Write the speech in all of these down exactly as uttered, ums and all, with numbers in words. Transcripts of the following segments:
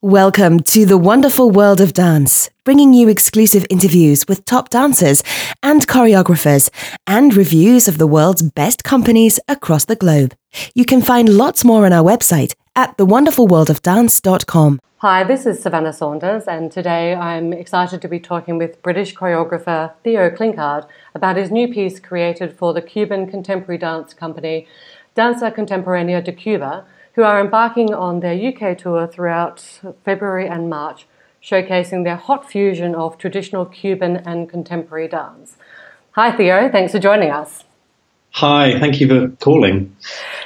Welcome to the wonderful world of dance, bringing you exclusive interviews with top dancers and choreographers and reviews of the world's best companies across the globe. You can find lots more on our website at the wonderful world of dance dot com. Hi, this is Savannah Saunders, and today I'm excited to be talking with British choreographer Theo Clinkard about his new piece created for the Cuban contemporary dance company Danza Contemporanea de Cuba, who are embarking on their U K tour throughout February and March, showcasing their hot fusion of traditional Cuban and contemporary dance. Hi Theo, thanks for joining us. Hi, thank you for calling.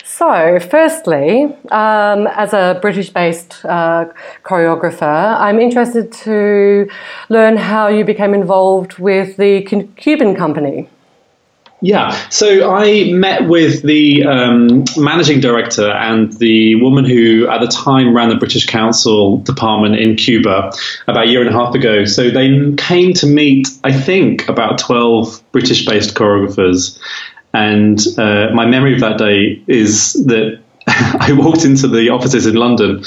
So, firstly, um, as a British-based uh, choreographer, I'm interested to learn how you became involved with the Cuban company. Yeah, so I met with the um, managing director and the woman who at the time ran the British Council department in Cuba about a year and a half ago. So they came to meet, I think, about twelve British-based choreographers. And uh, my memory of that day is that I walked into the offices in London,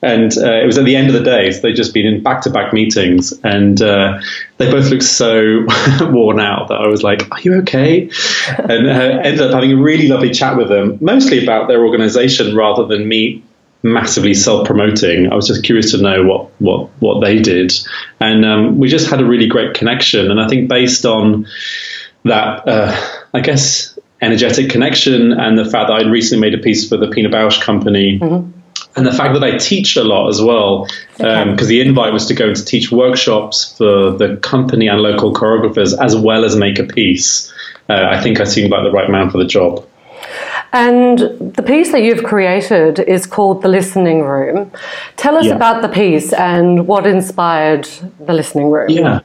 and uh, it was at the end of the day, so they'd just been in back-to-back meetings, and uh, they both looked so worn out that I was like, are you okay? And uh, ended up having a really lovely chat with them, mostly about their organisation rather than me massively self-promoting. I was just curious to know what, what, what they did. And um, we just had a really great connection, and I think based on that, uh, I guess, energetic connection and the fact that I'd recently made a piece for the Pina Bausch company, mm-hmm. and the fact that I teach a lot as well, because um, okay. the invite was to go and to teach workshops for the company and local choreographers as well as make a piece. Uh, I think I seemed like the right man for the job. And the piece that you've created is called The Listening Room. Tell us yeah. about the piece and what inspired The Listening Room. Yeah.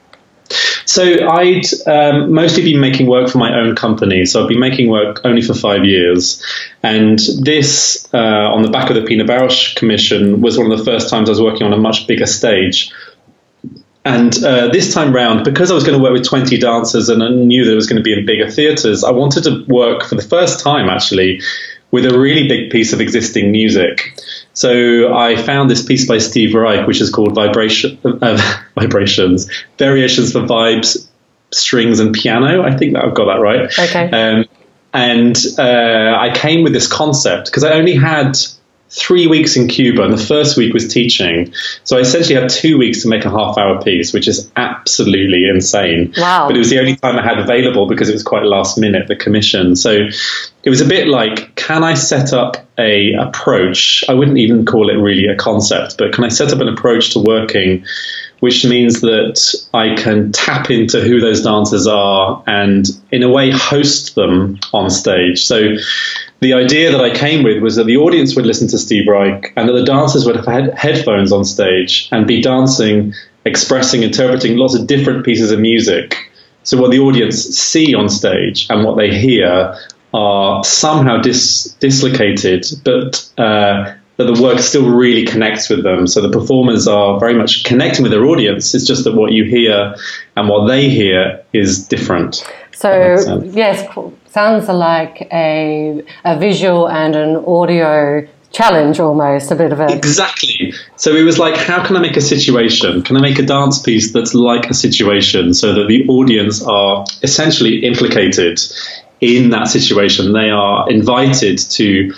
So I'd um, mostly been making work for my own company. So I've been making work only for five years. And this, uh, on the back of the Pina Bausch commission, was one of the first times I was working on a much bigger stage. And uh, this time round, because I was going to work with twenty dancers and I knew that it was going to be in bigger theatres, I wanted to work for the first time, actually, with a really big piece of existing music. So I found this piece by Steve Reich, which is called Vibration, uh, Vibrations, Variations for Vibes, Strings and Piano. I think that I've got that right. Okay. Um, and uh, I came with this concept because I only had three weeks in Cuba, and the first week was teaching. So I essentially had two weeks to make a half-hour piece, which is absolutely insane. Wow. But it was the only time I had available because it was quite last minute, the commission. So it was a bit like, can I set up a approach? I wouldn't even call it really a concept, but can I set up an approach to working, which means that I can tap into who those dancers are and in a way host them on stage. So the idea that I came with was that the audience would listen to Steve Reich and that the dancers would have had headphones on stage and be dancing, expressing, interpreting lots of different pieces of music. So what the audience see on stage and what they hear are somehow dis- dislocated, but uh, that the work still really connects with them. So the performers are very much connecting with their audience. It's just that what you hear and what they hear is different. So, yes, sounds like a, a visual and an audio challenge almost, a bit of a... Exactly. So it was like, how can I make a situation? Can I make a dance piece that's like a situation so that the audience are essentially implicated in that situation? They are invited to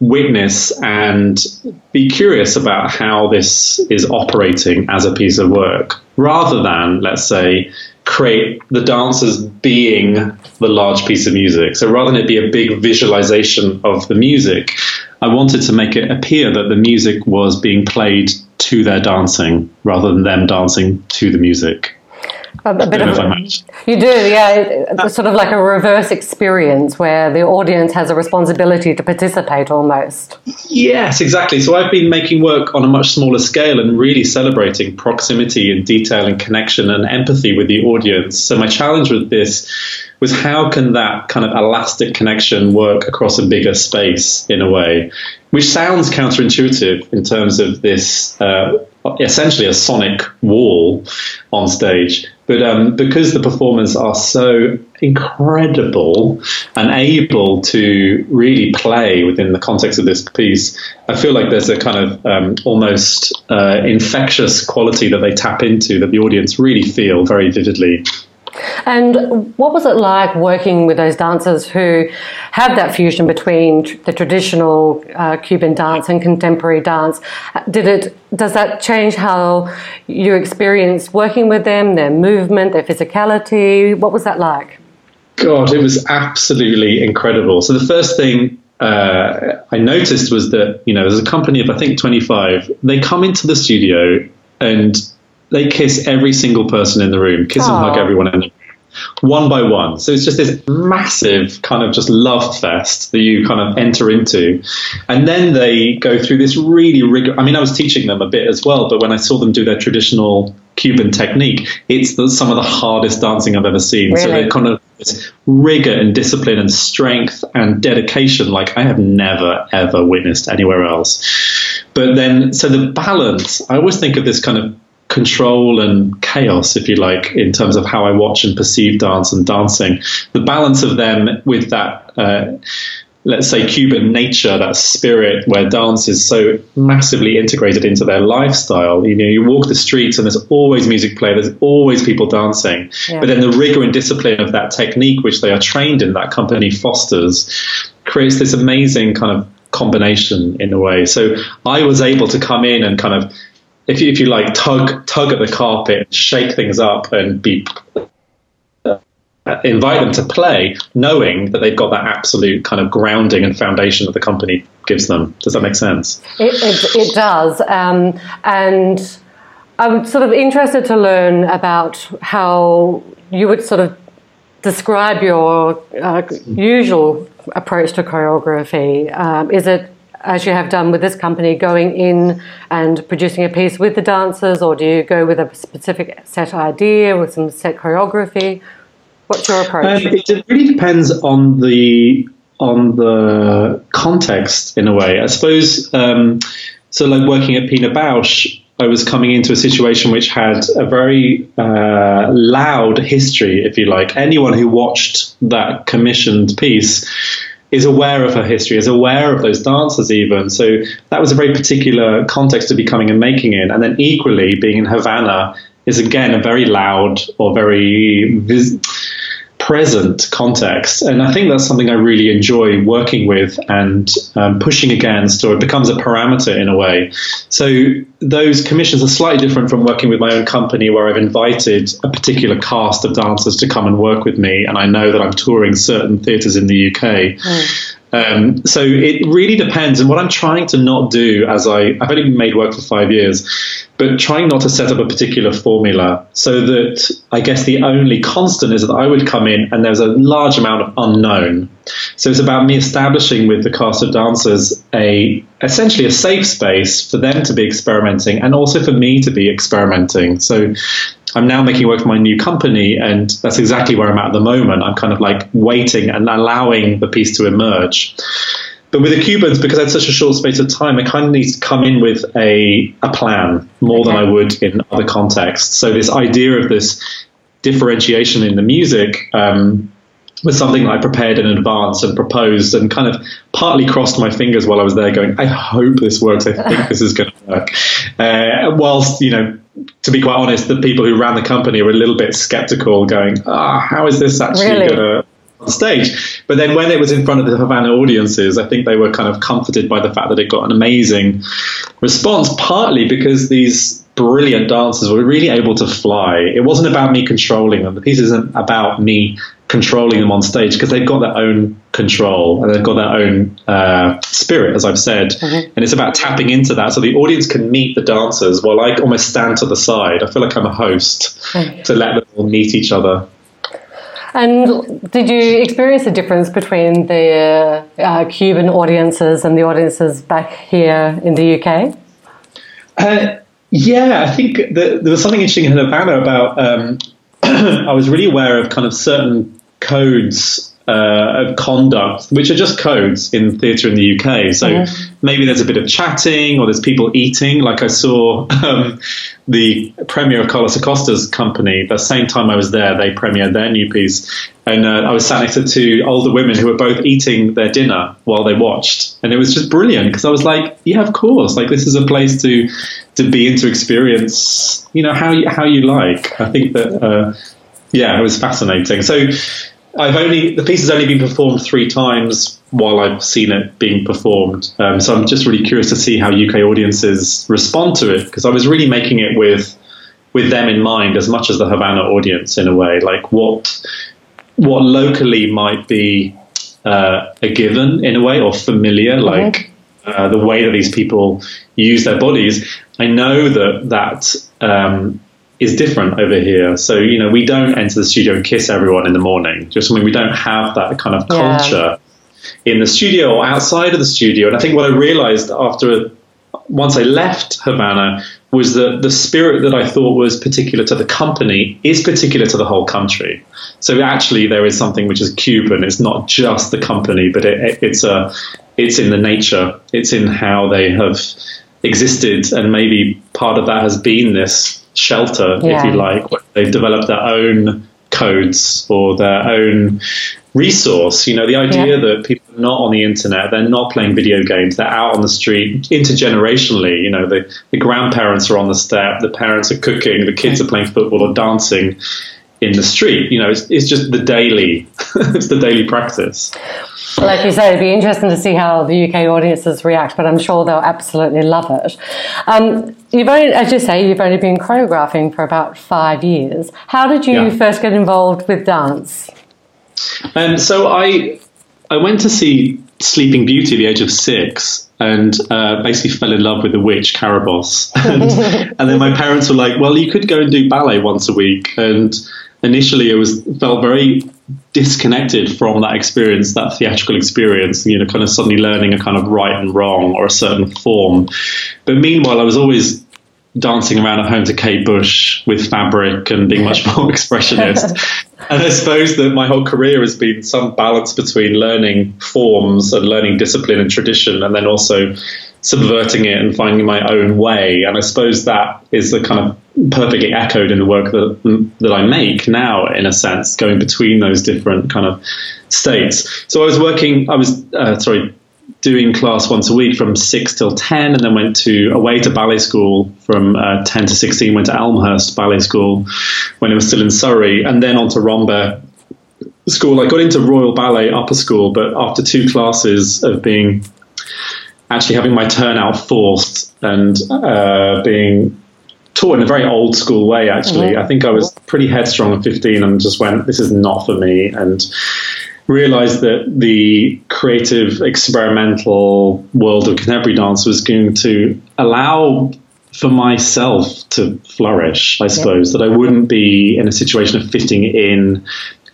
witness and be curious about how this is operating as a piece of work, rather than, let's say, create the dancers being the large piece of music. So rather than it be a big visualization of the music, I wanted to make it appear that the music was being played to their dancing, rather than them dancing to the music. A bit of, you do, yeah. It's sort of like a reverse experience where the audience has a responsibility to participate almost. Yes, exactly. So I've been making work on a much smaller scale and really celebrating proximity and detail and connection and empathy with the audience. So my challenge with this was how can that kind of elastic connection work across a bigger space in a way? which sounds counterintuitive in terms of this uh, essentially a sonic wall on stage. But um, because the performers are so incredible and able to really play within the context of this piece, I feel like there's a kind of um, almost uh, infectious quality that they tap into that the audience really feel very vividly. And what was it like working with those dancers who have that fusion between tr- the traditional uh, Cuban dance and contemporary dance? Did it? Does that change how you experience working with them, their movement, their physicality? What was that like? God, it was absolutely incredible. So the first thing uh, I noticed was that, you know, as a company of, I think, twenty-five, they come into the studio and they kiss every single person in the room, kiss Aww. And hug everyone in the room, one by one. So it's just this massive kind of just love fest that you kind of enter into. And then they go through this really rigorous, I mean, I was teaching them a bit as well, but when I saw them do their traditional Cuban technique, it's the, some of the hardest dancing I've ever seen. Really? So they're kind of this rigor and discipline and strength and dedication like I have never, ever witnessed anywhere else. But then, so the balance, I always think of this kind of control and chaos, if you like, in terms of how I watch and perceive dance and dancing. The balance of them with that, uh, let's say, Cuban nature, that spirit where dance is so massively integrated into their lifestyle. You know, you walk the streets and there's always music playing, there's always people dancing. Yeah. But then the rigor and discipline of that technique, which they are trained in, that company fosters, creates this amazing kind of combination in a way. So I was able to come in and kind of, If you, if you like, tug tug at the carpet, shake things up and be uh, invite them to play, knowing that they've got that absolute kind of grounding and foundation that the company gives them. Does that make sense? It, it, it does. Um, and I'm sort of interested to learn about how you would sort of describe your uh, usual approach to choreography. Um, is it, as you have done with this company, going in and producing a piece with the dancers, or do you go with a specific set idea with some set choreography? What's your approach? Um, it really depends on the on the context in a way. I suppose, um, so like working at Pina Bausch, I was coming into a situation which had a very uh, loud history, if you like. Anyone who watched that commissioned piece is aware of her history, is aware of those dancers even. So that was a very particular context to be coming and making in. And then equally, being in Havana is, again, a very loud or very vis- present context. And I think that's something I really enjoy working with and um, pushing against, or it becomes a parameter in a way. So those commissions are slightly different from working with my own company, where I've invited a particular cast of dancers to come and work with me, and I know that I'm touring certain theatres in the U K. Mm. Um, so it really depends. And what I'm trying to not do, as I, I've only made work for five years, but trying not to set up a particular formula, so that I guess the only constant is that I would come in and there's a large amount of unknown. So it's about me establishing with the cast of dancers a essentially a safe space for them to be experimenting and also for me to be experimenting. So I'm now making work for my new company, and that's exactly where I'm at at the moment. I'm kind of like waiting and allowing the piece to emerge. But with the Cubans, because I had such a short space of time, I kind of need to come in with a a plan more than I would in other contexts. So this idea of this differentiation in the music um, was something that I prepared in advance and proposed, and kind of partly crossed my fingers while I was there going, I hope this works. I think this is going to work. Uh, whilst, you know, to be quite honest, the people who ran the company were a little bit skeptical, going, ah, how is this actually really going to on stage? But then when it was in front of the Havana audiences, I think they were kind of comforted by the fact that it got an amazing response, partly because these brilliant dancers were really able to fly. It wasn't about me controlling them. The piece isn't about me controlling them on stage, because they've got their own control and they've got their own uh, spirit, as I've said. Mm-hmm. And it's about tapping into that so the audience can meet the dancers while I almost stand to the side. I feel like I'm a host mm-hmm. to let them all meet each other. And did you experience a difference between the uh, Cuban audiences and the audiences back here in the U K? Uh, yeah, I think that there was something interesting in Havana about, um, I was really aware of kind of certain codes uh, of conduct, which are just codes in theatre in the U K. So yeah. maybe there's a bit of chatting, or there's people eating. Like I saw um, the premiere of Carlos Acosta's company. The same time I was there, they premiered their new piece. And uh, I was sat next to two older women who were both eating their dinner while they watched. And it was just brilliant, because I was like, yeah, of course. Like, this is a place to to be and to experience, you know, how you, how you like. I think that, uh, yeah, it was fascinating. So I've only, the piece has only been performed three times while I've seen it being performed. Um, so I'm just really curious to see how U K audiences respond to it, because I was really making it with with them in mind as much as the Havana audience, in a way. Like, what... what locally might be uh, a given, in a way, or familiar, like uh, the way that these people use their bodies. I know that that um, is different over here. So, you know, we don't enter the studio and kiss everyone in the morning. Just, I mean, we don't have that kind of culture yeah. in the studio or outside of the studio. And I think what I realized after, once I left Havana, was that the spirit that I thought was particular to the company is particular to the whole country. So actually there is something which is Cuban. It's not just the company, but it, it, it's a, it's in the nature. It's in how they have existed. And maybe part of that has been this shelter, yeah. if you like. They've developed their own codes or their own resource. You know, the idea yeah. that people are not on the internet, they're not playing video games, they're out on the street intergenerationally. You know, the, the grandparents are on the step, the parents are cooking, the kids are playing football or dancing in the street. You know, it's, it's just the daily, it's the daily practice. Like you say, it'd be interesting to see how the U K audiences react, but I'm sure they'll absolutely love it. Um, you've only, as you say, you've only been choreographing for about five years. How did you yeah. first get involved with dance? Um, so I I went to see Sleeping Beauty at the age of six, and uh, basically fell in love with the witch Carabosse. And, and then my parents were like, well, you could go and do ballet once a week. And initially it was felt very disconnected from that experience, that theatrical experience, you know, kind of suddenly learning a kind of right and wrong or a certain form. But meanwhile, I was always dancing around at home to Kate Bush with fabric and being much more expressionist. And I suppose that my whole career has been some balance between learning forms and learning discipline and tradition, and then also subverting it and finding my own way. And I suppose that is the kind of perfectly echoed in the work that that I make now, in a sense, going between those different kind of states. So I was working, I was, uh, sorry, doing class once a week from six till ten, and then went to away to ballet school from uh, ten to sixteen, went to Elmhurst ballet school when it was still in Surrey, and then on to Rambert school. I got into Royal Ballet upper school, but after two classes of being actually having my turnout forced and uh, being taught in a very old school way, actually, mm-hmm. I think I was pretty headstrong at fifteen and just went, this is not for me, and realized that the creative, experimental world of contemporary dance was going to allow for myself to flourish, I suppose, yeah. that I wouldn't be in a situation of fitting in,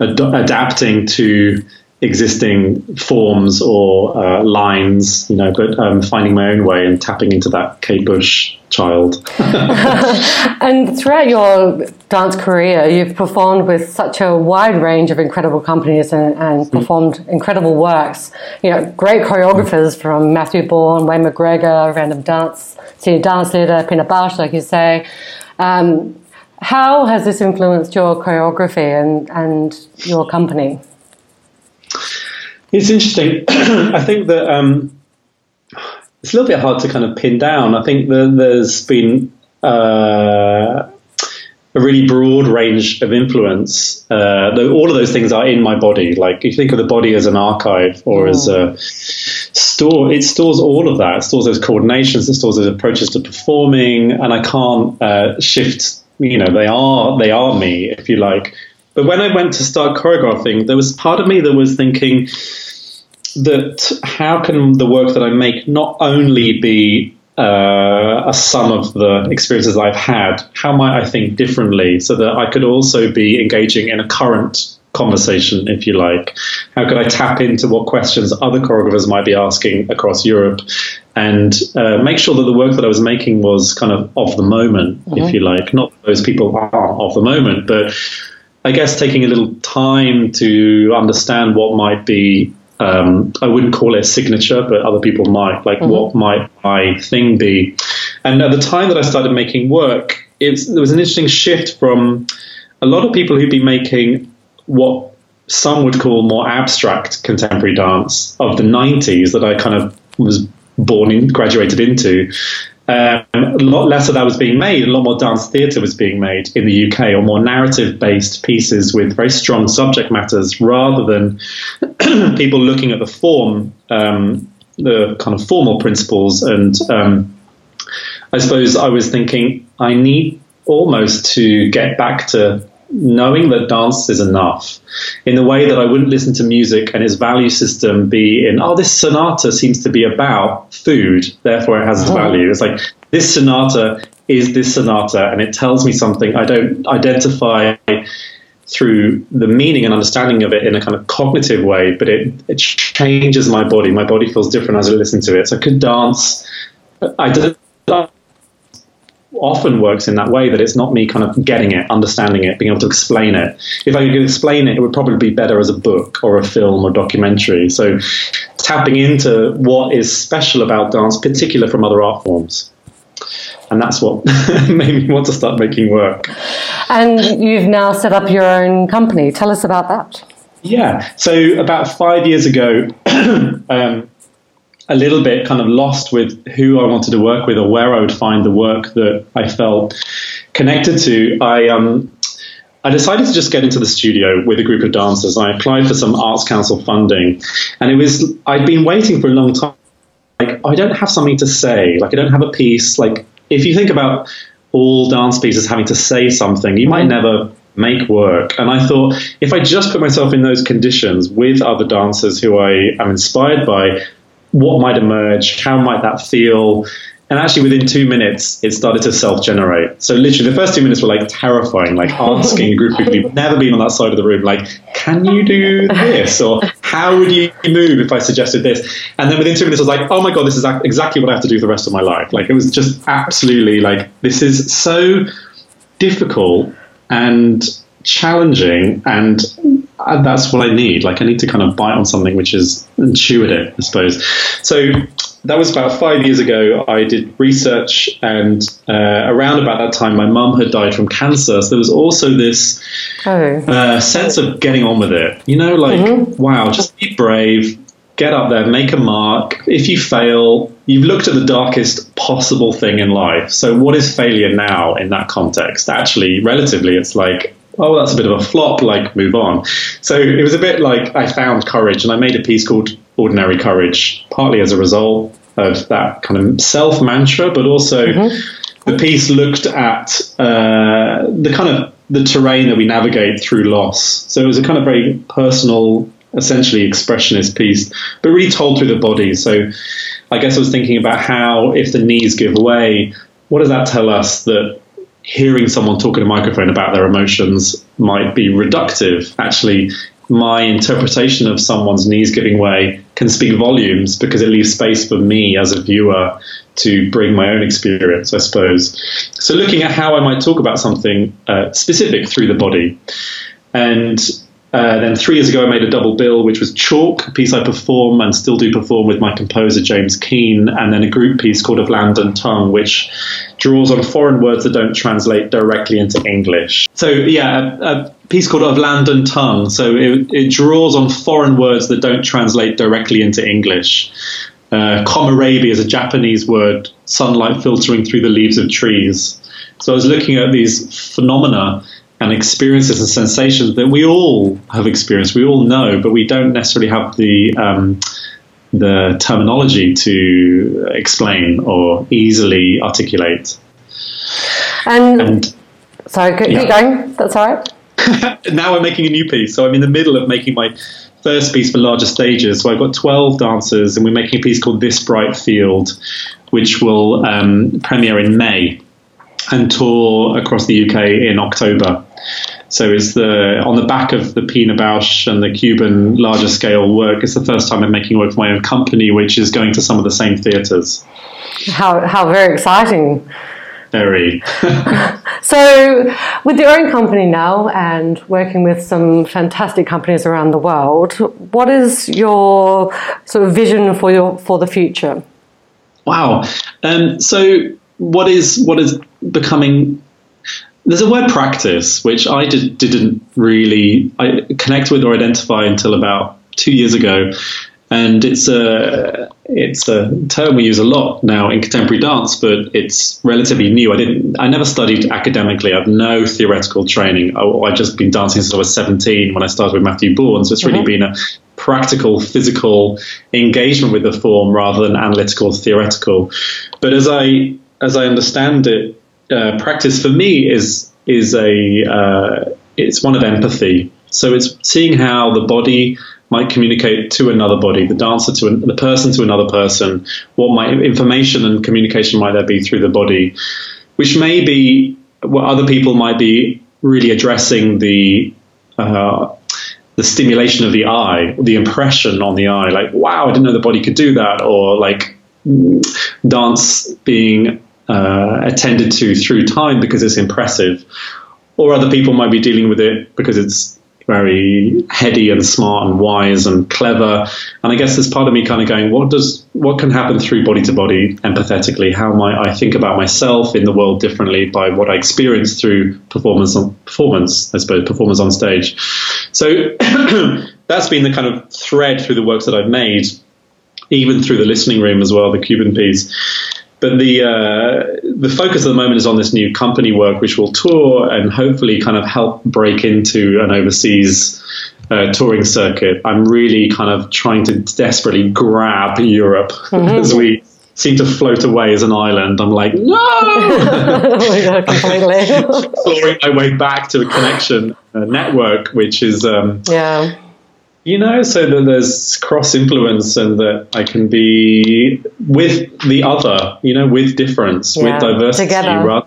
ad- adapting to existing forms or uh, lines, you know, but um, finding my own way and tapping into that Kate Bush child. And throughout your dance career, you've performed with such a wide range of incredible companies and, and performed mm. incredible works. You know, great choreographers from Matthew Bourne, Wayne McGregor, Random Dance, senior dance leader, Pina Bausch, like you say. Um, how has this influenced your choreography and, and your company? It's interesting. I think that um, it's a little bit hard to kind of pin down. I think that there's been uh, a really broad range of influence. Uh, though all of those things are in my body. Like, if you think of the body as an archive or yeah. as a store, it stores all of that. It stores those coordinations. It stores those approaches to performing. And I can't uh, shift. You know, they are they are me, if you like. But when I went to start choreographing, there was part of me that was thinking that how can the work that I make not only be uh, a sum of the experiences I've had, how might I think differently so that I could also be engaging in a current conversation, if you like? How could I tap into what questions other choreographers might be asking across Europe and uh, make sure that the work that I was making was kind of of the moment, mm-hmm. if you like? Not that those people aren't of the moment, but I guess taking a little time to understand what might be, um, I wouldn't call it a signature, but other people might, like mm-hmm. what might my thing be. And at the time that I started making work, it was, there was an interesting shift from a lot of people who'd be making what some would call more abstract contemporary dance of the nineties that I kind of was born in, graduated into. Um, a lot less of that was being made, a lot more dance theatre was being made in the U K, or more narrative-based pieces with very strong subject matters, rather than people looking at the form, um, the kind of formal principles. And um, I suppose I was thinking, I need almost to get back to knowing that dance is enough, in the way that I wouldn't listen to music and its value system be in, oh, this sonata seems to be about food, therefore it has its value. It's like, this sonata is this sonata, and it tells me something. I don't identify through the meaning and understanding of it in a kind of cognitive way, but it, it changes my body. My body feels different as I listen to it. So I could dance. I don't often works in that way, that it's not me kind of getting it, understanding it, being able to explain it. If I could explain it, it would probably be better as a book or a film or documentary. So tapping into what is special about dance, particular from other art forms. And that's what made me want to start making work. And you've now set up your own company. Tell us about that. Yeah. So about five years ago, um, a little bit kind of lost with who I wanted to work with or where I would find the work that I felt connected to, I um, I decided to just get into the studio with a group of dancers. I applied for some Arts Council funding, and it was, I'd been waiting for a long time. Like, I don't have something to say. Like, I don't have a piece. Like, if you think about all dance pieces having to say something, you might never make work. And I thought, if I just put myself in those conditions with other dancers who I am inspired by, what might emerge? How might that feel? And actually, within two minutes, it started to self-generate. So literally, the first two minutes were like terrifying, like asking a group of people who've never been on that side of the room, like, can you do this? Or how would you move if I suggested this? And then within two minutes, I was like, oh my God, this is exactly what I have to do for the rest of my life. Like, it was just absolutely like, this is so difficult and challenging, and that's what I need. Like, I need to kind of bite on something which is intuitive, I suppose. So that was about five years ago. I did research, and uh, around about that time, my mum had died from cancer. So there was also this oh. uh, sense of getting on with it. You know, like, mm-hmm. wow, just be brave, get up there, make a mark. If you fail, you've looked at the darkest possible thing in life. So what is failure now in that context? Actually, relatively, it's like, oh, that's a bit of a flop, like, move on. So it was a bit like I found courage, and I made a piece called Ordinary Courage, partly as a result of that kind of self-mantra, but also mm-hmm. the piece looked at uh, the kind of the terrain that we navigate through loss. So it was a kind of very personal, essentially expressionist piece, but really told through the body. So I guess I was thinking about how, if the knees give way, what does that tell us? That hearing someone talk at a microphone about their emotions might be reductive. Actually, my interpretation of someone's knees giving way can speak volumes, because it leaves space for me as a viewer to bring my own experience, I suppose. So looking at how I might talk about something uh, specific through the body. And uh, then three years ago, I made a double bill, which was Chalk, a piece I perform and still do perform with my composer, James Keane, and then a group piece called Of Land and Tongue, which draws on foreign words that don't translate directly into English. So yeah, a, a piece called Of Land and Tongue. So it, it draws on foreign words that don't translate directly into English. Uh, komarabi is a Japanese word, sunlight filtering through the leaves of trees. So I was looking at these phenomena and experiences and sensations that we all have experienced, we all know, but we don't necessarily have the um, the terminology to explain or easily articulate. And, and sorry, keep yeah. going, that's all right. Now I'm making a new piece, so I'm in the middle of making my first piece for larger stages. So I've got twelve dancers, and we're making a piece called This Bright Field, which will um, premiere in May and tour across the U K in October. So it's the on the back of the Pina Bausch and the Cuban larger scale work. It's the first time I'm making work for my own company, which is going to some of the same theatres. How how very exciting! Very. So with your own company now and working with some fantastic companies around the world, what is your sort of vision for your for the future? Wow. Um, so what is what is becoming... There's a word practice, which I did, didn't really I connect with or identify until about two years ago. And it's a it's a term we use a lot now in contemporary dance, but it's relatively new. I didn't I never studied academically. I have no theoretical training. I, I've just been dancing since I was seventeen when I started with Matthew Bourne. So it's really mm-hmm. been a practical, physical engagement with the form rather than analytical, theoretical. But as I as I understand it, uh, practice for me is is a uh, it's one of empathy. So it's seeing how the body might communicate to another body, the dancer to an, the person to another person, what might information and communication might there be through the body, which may be what other people might be really addressing the uh, the stimulation of the eye, the impression on the eye, like, wow, I didn't know the body could do that, or like dance being uh, attended to through time because it's impressive. Or other people might be dealing with it because it's very heady and smart and wise and clever. And I guess there's part of me kind of going, what does what can happen through body to body empathetically? How might I think about myself in the world differently by what I experience through performance on performance, I suppose, performance on stage. So that's been the kind of thread through the works that I've made, even through the listening room as well, the Cuban piece. But the uh, the focus at the moment is on this new company work, which will tour and hopefully kind of help break into an overseas uh, touring circuit. I'm really kind of trying to desperately grab Europe mm-hmm. as we seem to float away as an island. I'm like, no! Oh my God, completely. Clawing my way back to a connection a network, which is... Um, yeah. You know, so that there's cross-influence and that I can be with the other, you know, with difference, yeah, with diversity, rather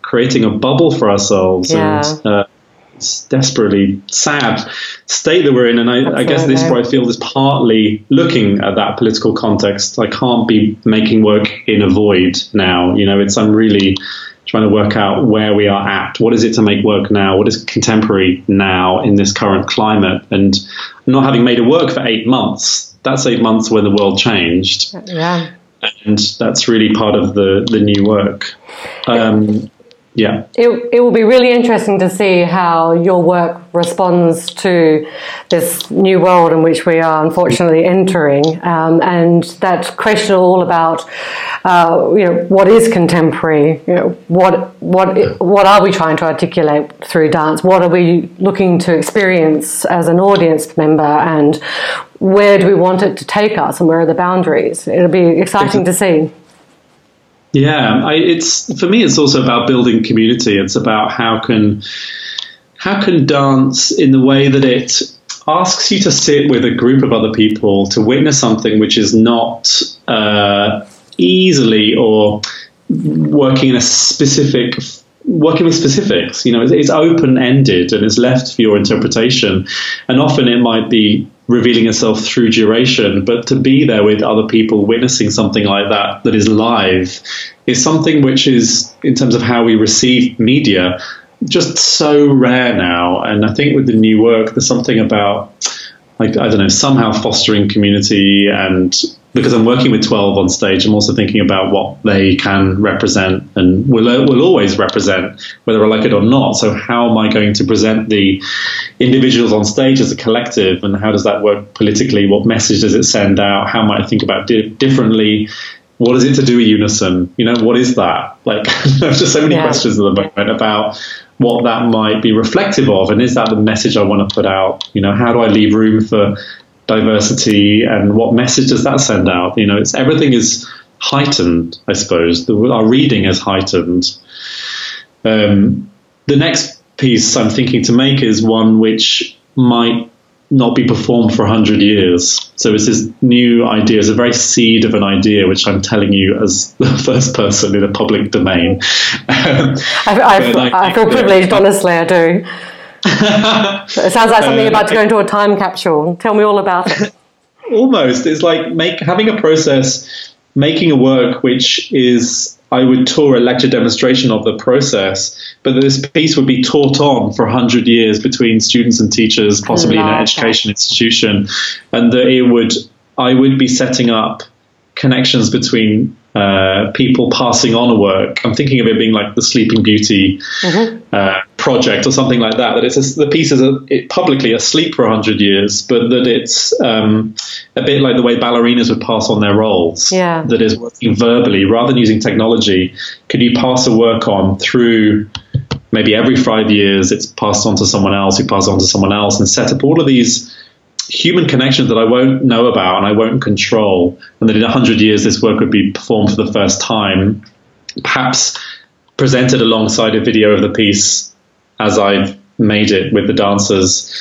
creating a bubble for ourselves yeah. and uh, it's desperately sad state that we're in. And I, I guess this is where I feel is partly looking at that political context. I can't be making work in a void now. You know, it's I'm really... trying to work out where we are at. What is it to make work now? What is contemporary now in this current climate? And not having made a work for eight months, that's eight months when the world changed. Yeah. And that's really part of the, the new work. Um, yeah. It, it will be really interesting to see how your work responds to this new world in which we are unfortunately entering, um, and that question all about uh, you know, what is contemporary, you know, what what what are we trying to articulate through dance, what are we looking to experience as an audience member, and where do we want it to take us, and where are the boundaries? It'll be exciting to see. Yeah, I, it's for me it's also about building community. It's about how can How can dance, in the way that it asks you to sit with a group of other people to witness something which is not uh, easily or working in a specific, working with specifics, you know, it's, it's open-ended and it's left for your interpretation. And often it might be revealing itself through duration, but to be there with other people witnessing something like that, that is live, is something which is, in terms of how we receive media, just so rare now. And I think with the new work, there's something about, like, I don't know, somehow fostering community. And because I'm working with twelve on stage, I'm also thinking about what they can represent and will, will always represent, whether I like it or not. So how am I going to present the individuals on stage as a collective, and how does that work politically? What message does it send out? How might I think about it differently? What is it to do with unison? You know, what is that? Like, there's just so many yeah. questions at the moment about what that might be reflective of, and is that the message I want to put out? You know, how do I leave room for diversity, and what message does that send out? You know, it's everything is heightened, I suppose. The, our reading is heightened. Um, the next piece I'm thinking to make is one which might not be performed for a hundred years. So it's this new idea, it's a very seed of an idea, which I'm telling you as the first person in a public domain. Um, I, I, I, I feel privileged, honestly, I do. It sounds like something uh, about to go into a time capsule. Tell me all about it. Almost. It's like make, having a process, making a work which is I would tour a lecture demonstration of the process, but this piece would be taught on for one hundred years between students and teachers, possibly in an education institution, and that it would, I would be setting up connections between uh, people passing on a work. I'm thinking of it being like the Sleeping Beauty mm-hmm. uh, project or something like that, that it's a, the piece is a, it publicly asleep for one hundred years, but that it's um, a bit like the way ballerinas would pass on their roles, yeah. that is working verbally rather than using technology. Could you pass a work on through maybe every five years it's passed on to someone else who passes on to someone else, and set up all of these human connections that I won't know about and I won't control, and that in one hundred years this work would be performed for the first time, perhaps presented alongside a video of the piece as I've made it with the dancers.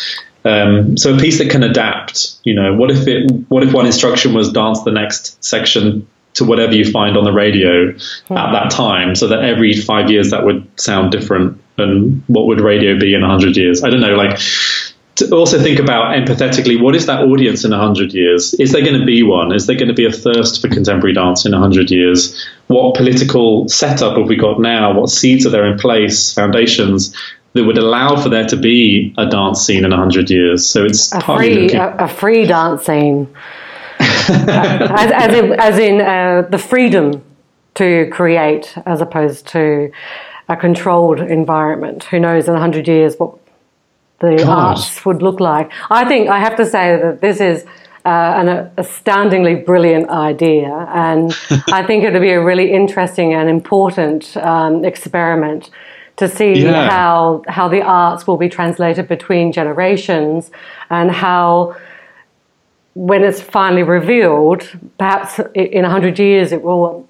Um, so a piece that can adapt, you know, what if it, what if one instruction was dance the next section to whatever you find on the radio yeah. at that time, so that every five years that would sound different, and what would radio be in one hundred years? I don't know, like... To also think about empathetically, what is that audience in one hundred years? Is there going to be one? Is there going to be a thirst for contemporary dance in one hundred years? What political setup have we got now? What seeds are there in place, foundations, that would allow for there to be a dance scene in one hundred years? So it's a free, looking- a, a free dance scene. uh, as, as in, as in uh, the freedom to create as opposed to a controlled environment. Who knows in one hundred years what the Gosh. arts would look like. I think I have to say that this is uh, an astoundingly brilliant idea, and I think it would be a really interesting and important um, experiment to see yeah. how how the arts will be translated between generations, and how, when it's finally revealed, perhaps in one hundred years it will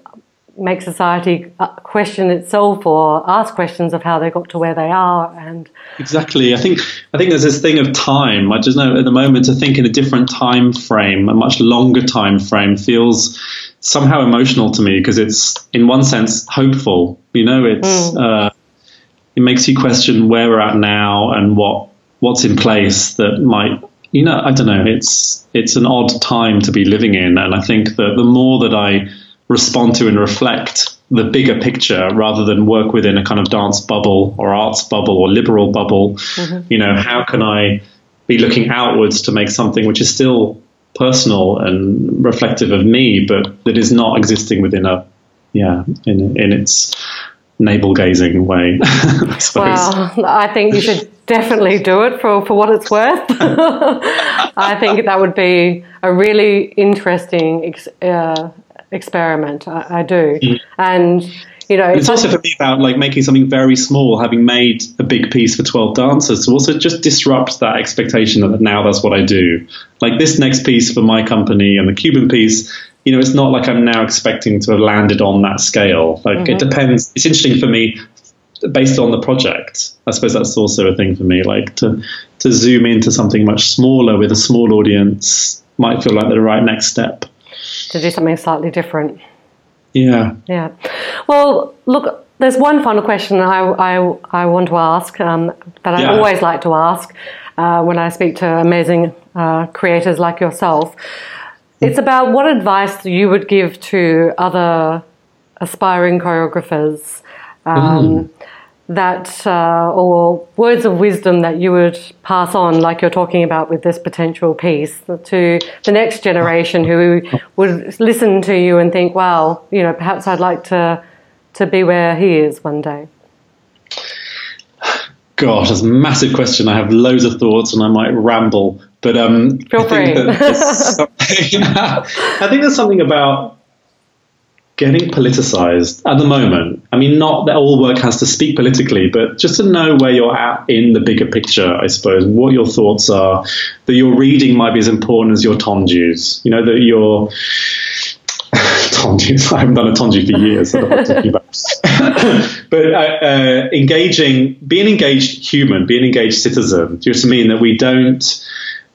make society question itself or ask questions of how they got to where they are. And exactly, I think I think there's this thing of time. I just know at the moment to think in a different time frame, a much longer time frame, feels somehow emotional to me, because it's in one sense hopeful. You know, it's mm. uh, it makes you question where we're at now and what what's in place that might. You know, I don't know. It's it's an odd time to be living in, and I think that the more that I respond to and reflect the bigger picture rather than work within a kind of dance bubble or arts bubble or liberal bubble. Mm-hmm. You know, how can I be looking outwards to make something which is still personal and reflective of me, but that is not existing within a, yeah, in, in its navel-gazing way, I suppose. Well, I think you should definitely do it for, for what it's worth. I think that would be a really interesting ex- uh, experiment. I, I do. Mm. And, you know, it's, it's also for me about like making something very small, having made a big piece for twelve dancers, to also just disrupt that expectation that now that's what I do. Like this next piece for my company and the Cuban piece, you know, it's not like I'm now expecting to have landed on that scale. Like mm-hmm. it depends. It's interesting for me based on the project. I suppose that's also a thing for me, like to, to zoom into something much smaller with a small audience might feel like the right next step. To do something slightly different. Yeah. Yeah. Well, look, there's one final question I, I, I want to ask um, that yeah. I always like to ask uh, when I speak to amazing uh, creators like yourself. It's about what advice you would give to other aspiring choreographers um, mm. that, uh, or words of wisdom that you would pass on, like you're talking about with this potential piece, to the next generation who would listen to you and think, wow, you know, perhaps I'd like to to be where he is one day. Gosh, that's a massive question. I have loads of thoughts and I might ramble, but um, Feel I, free. Think that there's something, I think there's something about getting politicized at the moment. I mean, not that all work has to speak politically, but just to know where you're at in the bigger picture, I suppose, what your thoughts are, that your reading might be as important as your tondues. You know, that your tondues, I haven't done a tondu for years, I don't know what I'm talking about. But uh, uh, engaging, be an engaged human, be an engaged citizen. Do you know what I mean? That we don't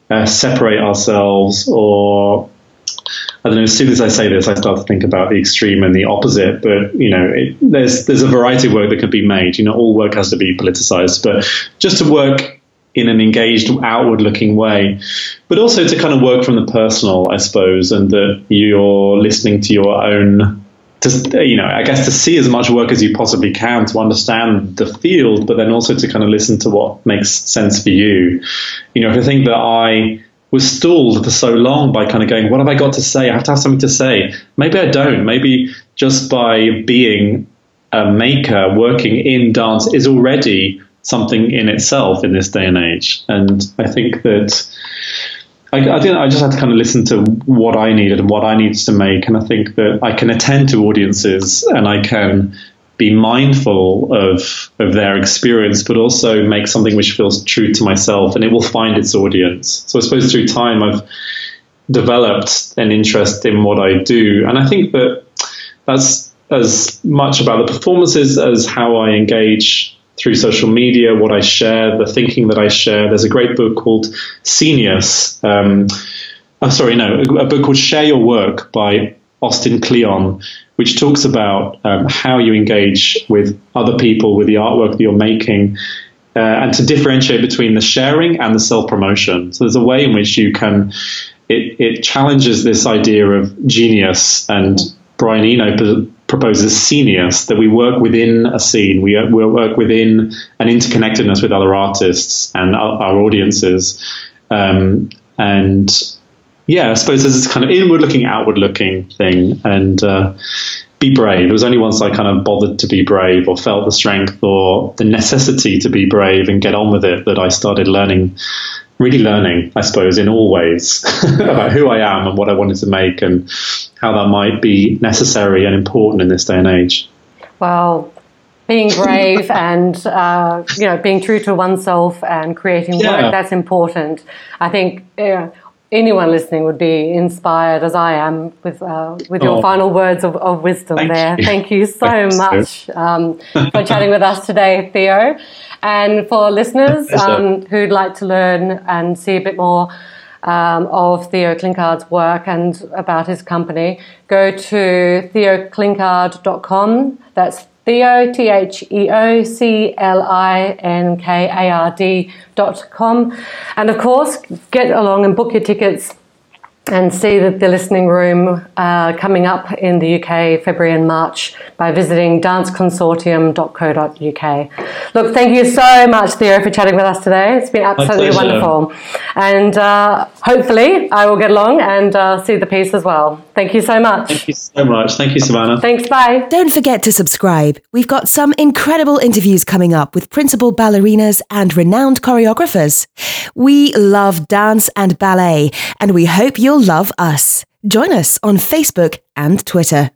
uh, separate ourselves or... I don't know, as soon as I say this, I start to think about the extreme and the opposite, but, you know, it, there's there's a variety of work that could be made. You know, all work has to be politicized, but just to work in an engaged, outward-looking way, but also to kind of work from the personal, I suppose, and that you're listening to your own to, you know, I guess to see as much work as you possibly can to understand the field, but then also to kind of listen to what makes sense for you. You know, if I think that I was stalled for so long by kind of going, what have I got to say? I have to have something to say. Maybe I don't. Maybe just by being a maker working in dance is already something in itself in this day and age. And I think that I, I think I just had to kind of listen to what I needed and what I needed to make. And I think that I can attend to audiences and I can be mindful of of their experience, but also make something which feels true to myself, and it will find its audience. So I suppose through time I've developed an interest in what I do. And I think that that's as much about the performances as how I engage through social media, what I share, the thinking that I share. There's a great book called Senius. Um, I'm sorry, no, a book called Share Your Work by Austin Kleon, which talks about um, how you engage with other people, with the artwork that you're making, uh, and to differentiate between the sharing and the self-promotion. So there's a way in which you can, it, it challenges this idea of genius, and Brian Eno p- proposes Senius, that we work within a scene, we we'll work within an interconnectedness with other artists and our, our audiences. Um, and yeah, I suppose there's this kind of inward-looking, outward-looking thing, and uh, be brave. It was only once I kind of bothered to be brave, or felt the strength or the necessity to be brave and get on with it, that I started learning, really learning, I suppose, in all ways about who I am and what I wanted to make and how that might be necessary and important in this day and age. Well, being brave and, uh, you know, being true to oneself and creating yeah. work, that's important. I think... Yeah. Anyone listening would be inspired, as I am, with uh, with your oh. final words of, of wisdom Thank there. You. Thank you so Thank much you. Um, for chatting with us today, Theo. And for listeners um, who'd like to learn and see a bit more um, of Theo Clinkard's work and about his company, go to theo clinkard dot com. That's Theo, T H E O C L I N K A R D dot com. And of course, get along and book your tickets and see the, the listening room uh, coming up in the U K, February and March, by visiting dance consortium dot co dot U K. Look, thank you so much, Theo, for chatting with us today. It's been absolutely wonderful. And uh, hopefully I will get along and uh, see the piece as well. Thank you so much. Thank you so much. Thank you, Savannah. Thanks, bye. Don't forget to subscribe. We've got some incredible interviews coming up with principal ballerinas and renowned choreographers. We love dance and ballet, and we hope you'll love us. Join us on Facebook and Twitter.